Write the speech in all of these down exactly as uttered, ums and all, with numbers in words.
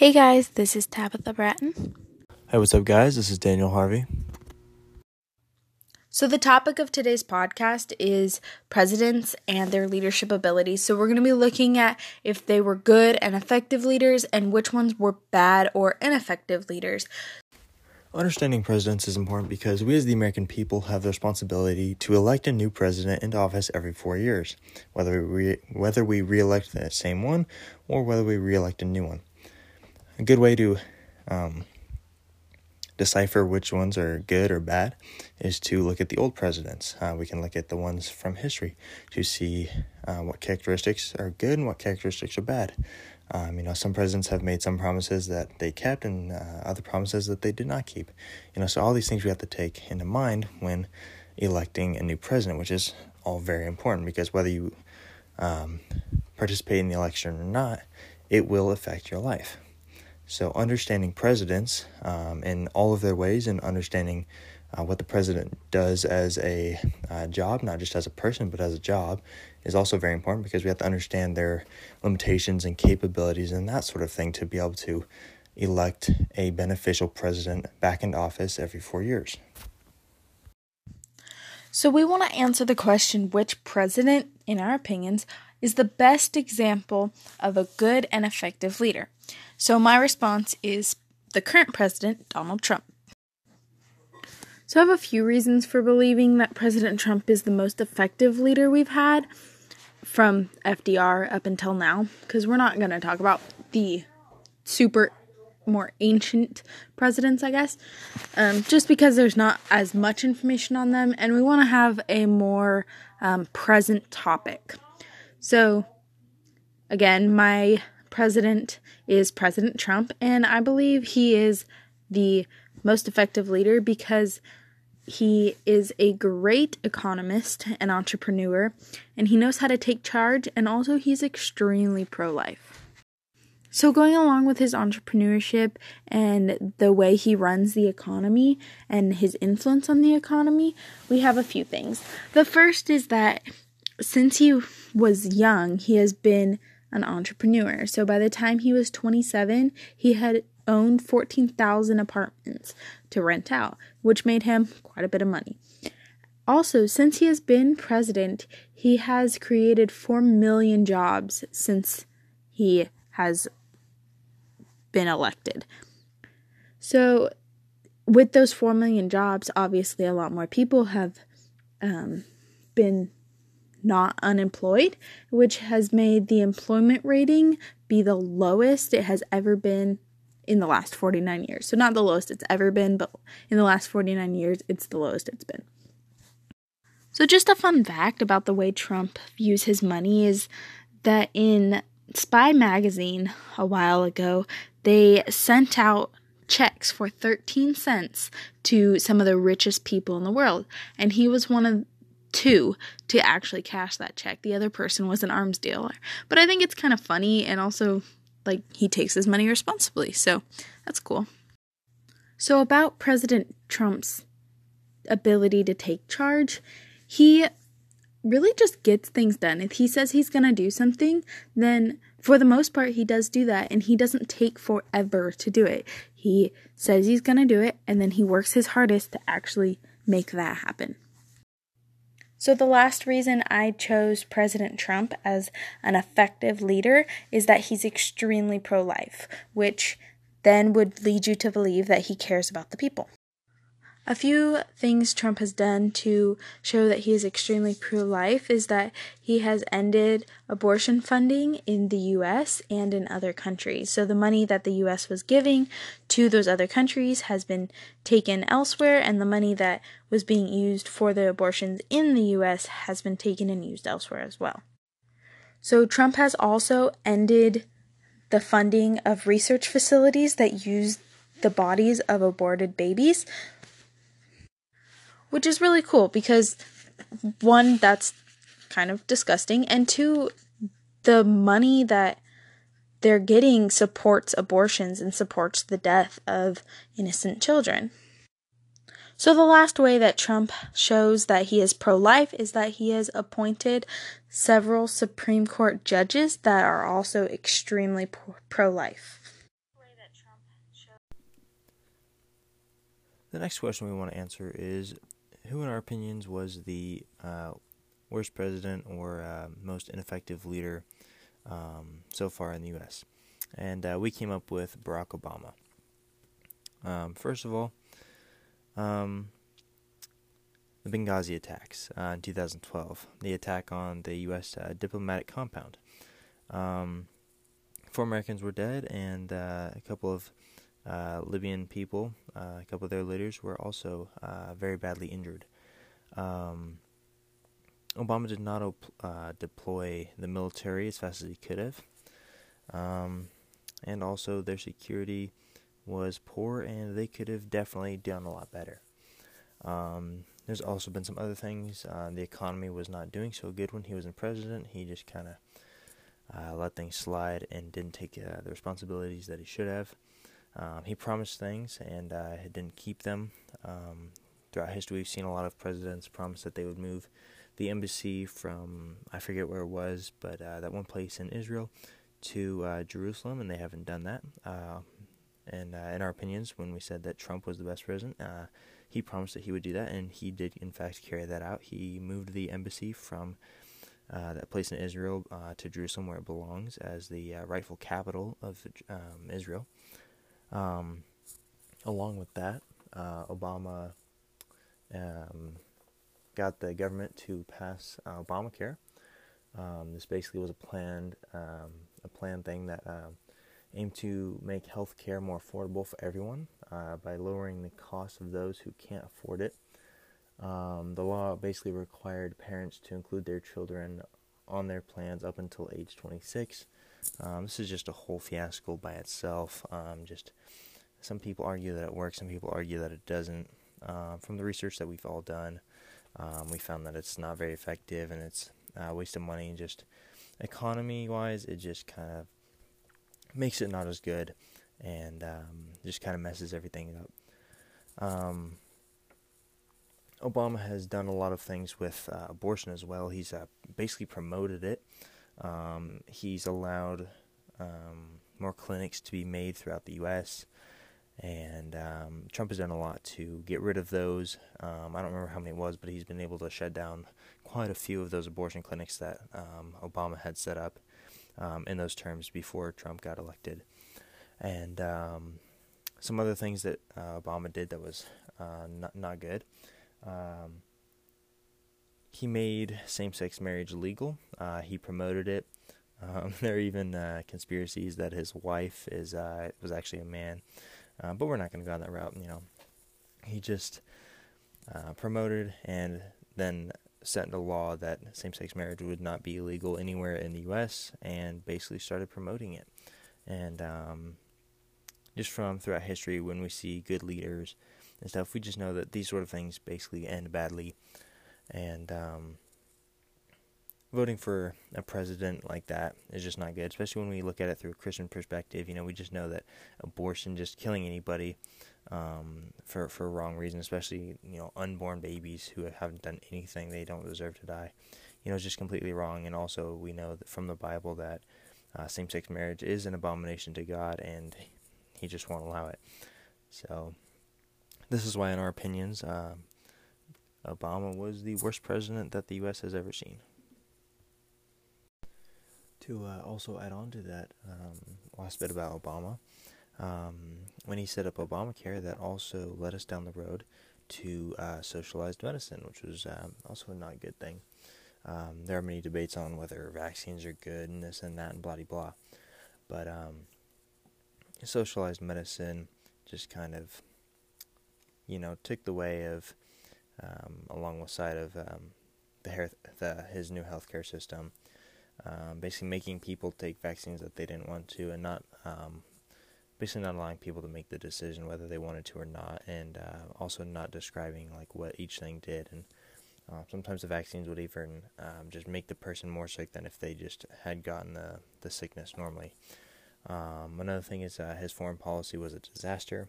Hey guys, this is Tabitha Bratton. Hey, what's up guys? This is Daniel Harvey. So the topic of today's podcast is presidents and their leadership abilities. So we're going to be looking at if they were good and effective leaders and which ones were bad or ineffective leaders. Understanding presidents is important because we as the American people have the responsibility to elect a new president into office every four years, whether we, re- whether we re-elect the same one or whether we re-elect a new one. A good way to um, decipher which ones are good or bad is to look at the old presidents. Uh, we can look at the ones from history to see uh, what characteristics are good and what characteristics are bad. Um, you know, some presidents have made some promises that they kept and uh, other promises that they did not keep. You know, so all these things we have to take into mind when electing a new president, which is all very important because whether you um, participate in the election or not, it will affect your life. So understanding presidents um, in all of their ways and understanding uh, what the president does as a uh, job, not just as a person, but as a job, is also very important because we have to understand their limitations and capabilities and that sort of thing to be able to elect a beneficial president back into office every four years. So we want to answer the question, which president, in our opinions, is the best example of a good and effective leader? So my response is the current president, Donald Trump. So I have a few reasons for believing that President Trump is the most effective leader we've had from F D R up until now, because we're not going to talk about the super more ancient presidents, I guess, um, just because there's not as much information on them, and we want to have a more um, present topic. So, again, my president is President Trump, and I believe he is the most effective leader because he is a great economist and entrepreneur, and he knows how to take charge, and also he's extremely pro-life. So going along with his entrepreneurship and the way he runs the economy and his influence on the economy, we have a few things. The first is that since he was young, he has been an entrepreneur. So by the time he was twenty-seven, he had owned fourteen thousand apartments to rent out, which made him quite a bit of money. Also, since he has been president, he has created four million jobs since he has been elected. So with those four million jobs, obviously a lot more people have um, been not unemployed, which has made the employment rating be the lowest it has ever been in the last forty-nine years. So not the lowest it's ever been, but in the last forty-nine years, it's the lowest it's been. So just a fun fact about the way Trump views his money is that in Spy Magazine a while ago, they sent out checks for thirteen cents to some of the richest people in the world. And he was one of two to actually cash that check. The other person was an arms dealer. But I think it's kind of funny, and also, like, he takes his money responsibly, so that's cool. So about President Trump's ability to take charge, he really just gets things done. If he says he's going to do something, then for the most part, he does do that, and he doesn't take forever to do it. He says he's going to do it, and then he works his hardest to actually make that happen. So the last reason I chose President Trump as an effective leader is that he's extremely pro-life, which then would lead you to believe that he cares about the people. A few things Trump has done to show that he is extremely pro-life is that he has ended abortion funding in the U S and in other countries. So the money that the U S was giving to those other countries has been taken elsewhere, and the money that was being used for the abortions in the U S has been taken and used elsewhere as well. So Trump has also ended the funding of research facilities that use the bodies of aborted babies, which is really cool because, one, that's kind of disgusting, and two, the money that they're getting supports abortions and supports the death of innocent children. So the last way that Trump shows that he is pro-life is that he has appointed several Supreme Court judges that are also extremely pro- pro-life. The next question we want to answer is, who in our opinions was the uh, worst president or uh, most ineffective leader um, so far in the U S? And uh, we came up with Barack Obama. Um, first of all, um, the Benghazi attacks uh, in two thousand twelve, the attack on the U S uh, diplomatic compound. Um, four Americans were dead, and uh, a couple of uh, Libyan people, uh, a couple of their leaders, were also uh, very badly injured. Um, Obama did not op- uh, deploy the military as fast as he could have, um, and also their security was poor, and they could have definitely done a lot better. Um, there's also been some other things. Uh, the economy was not doing so good when he was in president. He just kind of uh, let things slide and didn't take uh, the responsibilities that he should have. Um, he promised things and uh, didn't keep them. Um, throughout history, we've seen a lot of presidents promise that they would move the embassy from, I forget where it was, but uh, that one place in Israel to uh, Jerusalem, and they haven't done that. Uh, and uh, in our opinions, when we said that Trump was the best president, uh, he promised that he would do that, and he did, in fact, carry that out. He moved the embassy from uh, that place in Israel uh, to Jerusalem, where it belongs, as the uh, rightful capital of um, Israel. Um, along with that, uh, Obama um, got the government to pass uh, Obamacare. Um, this basically was a planned, um, a planned thing that uh, aimed to make health care more affordable for everyone uh, by lowering the cost of those who can't afford it. Um, the law basically required parents to include their children on their plans up until age twenty-six. Um, this is just a whole fiasco by itself. Um, just some people argue that it works, some people argue that it doesn't. Uh, from the research that we've all done, um, we found that it's not very effective, and it's a waste of money. Just economy-wise, it just kind of makes it not as good, and um, just kind of messes everything up. Um, Obama has done a lot of things with uh, abortion as well. He's uh, basically promoted it. Um, he's allowed um, more clinics to be made throughout the U S, and um, Trump has done a lot to get rid of those. Um, I don't remember how many it was, but he's been able to shut down quite a few of those abortion clinics that um, Obama had set up um, in those terms before Trump got elected. And um, some other things that uh, Obama did that was uh, not, not good. Um, He made same-sex marriage legal. Uh, he promoted it. Um, there are even uh, conspiracies that his wife is uh, was actually a man, uh, but we're not going to go on that route. You know, he just uh, promoted and then set into law that same-sex marriage would not be illegal anywhere in the U S, and basically started promoting it. And um, just from throughout history, when we see good leaders and stuff, we just know that these sort of things basically end badly. And um, voting for a president like that is just not good, especially when we look at it through a Christian perspective. You know, we just know that abortion, just killing anybody um, for for wrong reasons, especially, you know, unborn babies who haven't done anything, they don't deserve to die. You know, it's just completely wrong. And also, we know that from the Bible that uh, same-sex marriage is an abomination to God, and He just won't allow it. So, this is why, in our opinions, Uh, Obama was the worst president that the U S has ever seen. To uh, also add on to that um, last bit about Obama, um, when he set up Obamacare, that also led us down the road to uh, socialized medicine, which was um, also not a good thing. Um, there are many debates on whether vaccines are good and this and that and blah, blah, blah. But um, socialized medicine just kind of, you know, took the way of Um, along with side of um, the, hair th- the his new healthcare system, um, basically making people take vaccines that they didn't want to, and not um, basically not allowing people to make the decision whether they wanted to or not, and uh, also not describing like what each thing did. And uh, sometimes the vaccines would even um, just make the person more sick than if they just had gotten the, the sickness normally. Um, another thing is uh, his foreign policy was a disaster.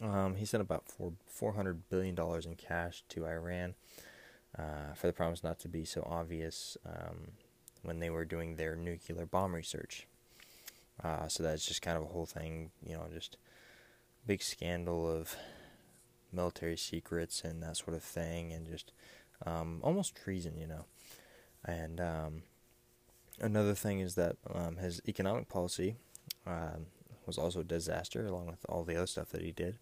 Um, he sent about four, four hundred billion dollars in cash to Iran uh, for the promise not to be so obvious um, when they were doing their nuclear bomb research. Uh, so that's just kind of a whole thing, you know, just big scandal of military secrets and that sort of thing, and just um, almost treason, you know. And um, another thing is that um, his economic policy uh, was also a disaster, along with all the other stuff that he did.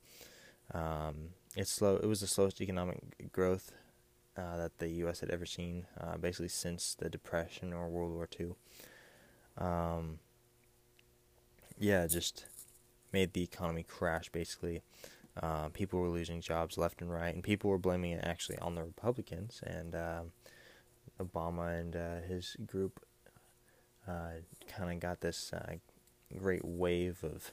Um, it's slow. It was the slowest economic growth uh, that the U S had ever seen, uh, basically since the Depression or World War Two. Um, yeah, just made the economy crash, basically. Uh, people were losing jobs left and right, and people were blaming it actually on the Republicans, and uh, Obama and uh, his group uh, kind of got this uh, great wave of,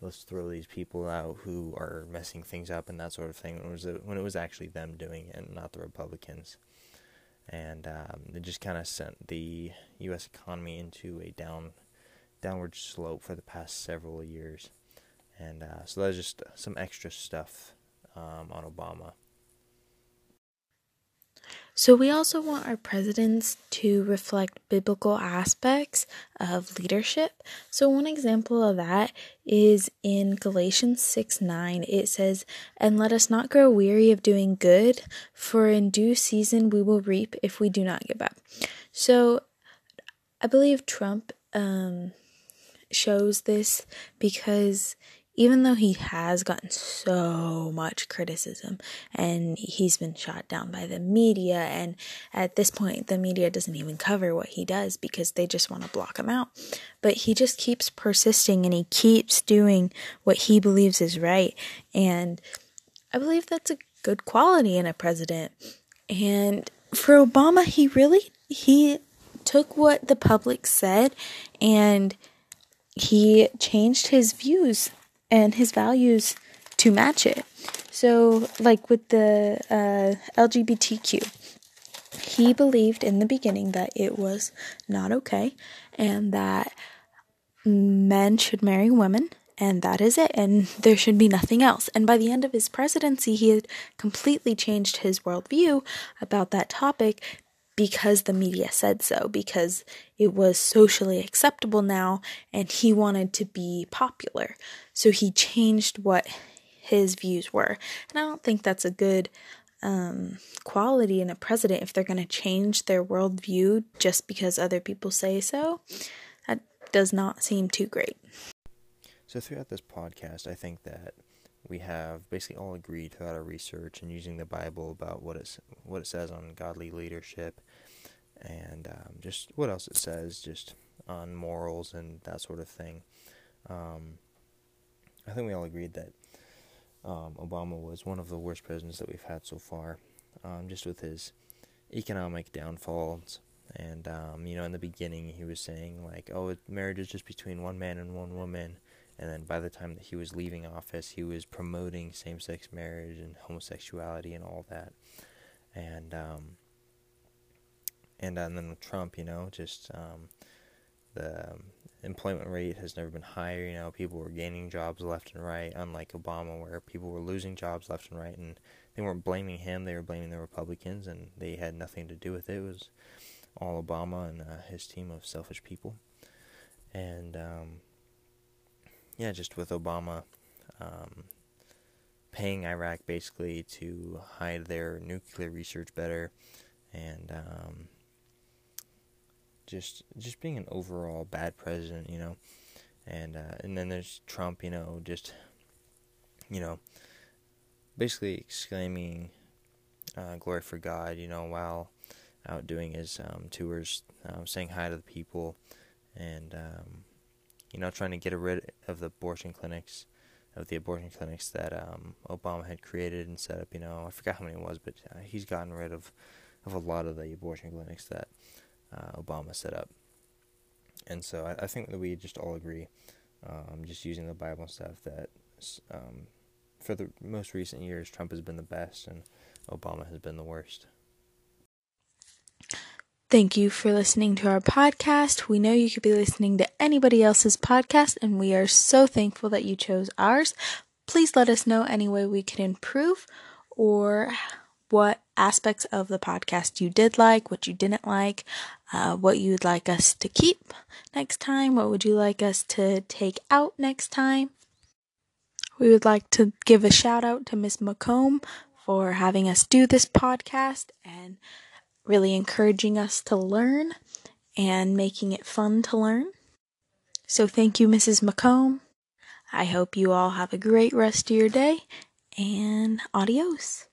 let's throw these people out who are messing things up and that sort of thing, when it was, when it was actually them doing it and not the Republicans. And um, it just kind of sent the U S economy into a down downward slope for the past several years. And uh, so that's just some extra stuff um, on Obama. So we also want our presidents to reflect biblical aspects of leadership. So one example of that is in Galatians six nine. It says, "And let us not grow weary of doing good, for in due season we will reap if we do not give up." So I believe Trump um, shows this because even though he has gotten so much criticism and he's been shot down by the media, and at this point the media doesn't even cover what he does because they just want to block him out, but he just keeps persisting and he keeps doing what he believes is right. And I believe that's a good quality in a president. And for Obama, he really, he took what the public said and he changed his views and his values to match it. So, like with the uh, L G B T Q, he believed in the beginning that it was not okay, and that men should marry women, and that is it, and there should be nothing else. And by the end of his presidency, he had completely changed his worldview about that topic, because the media said so, because it was socially acceptable now, and he wanted to be popular. So he changed what his views were. And I don't think that's a good um, quality in a president, if they're going to change their worldview just because other people say so. That does not seem too great. So throughout this podcast, I think that we have basically all agreed throughout our research and using the Bible about what it's, what it says on godly leadership, and um, just what else it says just on morals and that sort of thing. Um, I think we all agreed that um, Obama was one of the worst presidents that we've had so far, um, just with his economic downfalls. And, um, you know, in the beginning he was saying, like, oh, marriage is just between one man and one woman. And then by the time that he was leaving office, he was promoting same-sex marriage and homosexuality and all that. And um, and, and then with Trump, you know, just um, the employment rate has never been higher. You know, people were gaining jobs left and right, unlike Obama, where people were losing jobs left and right. And they weren't blaming him. They were blaming the Republicans, and they had nothing to do with it. It was all Obama and uh, his team of selfish people. And Um, Yeah, just with Obama um, paying Iraq basically to hide their nuclear research better, and um, just just being an overall bad president, you know. And uh, and then there's Trump, you know, just, you know, basically exclaiming uh, glory for God, you know, while out doing his um, tours, um, saying hi to the people, and Um, you know, trying to get rid of the abortion clinics, of the abortion clinics that um, Obama had created and set up. You know, I forgot how many it was, but uh, he's gotten rid of, of a lot of the abortion clinics that uh, Obama set up. And so I, I think that we just all agree, um, just using the Bible and stuff, that um, for the most recent years, Trump has been the best and Obama has been the worst. Thank you for listening to our podcast. We know you could be listening to anybody else's podcast, and we are so thankful that you chose ours. Please let us know any way we can improve, or what aspects of the podcast you did like, what you didn't like, uh, what you would like us to keep next time, what would you like us to take out next time. We would like to give a shout out to Miz McComb for having us do this podcast and really encouraging us to learn and making it fun to learn. So thank you, Missus McComb. I hope you all have a great rest of your day, and adios.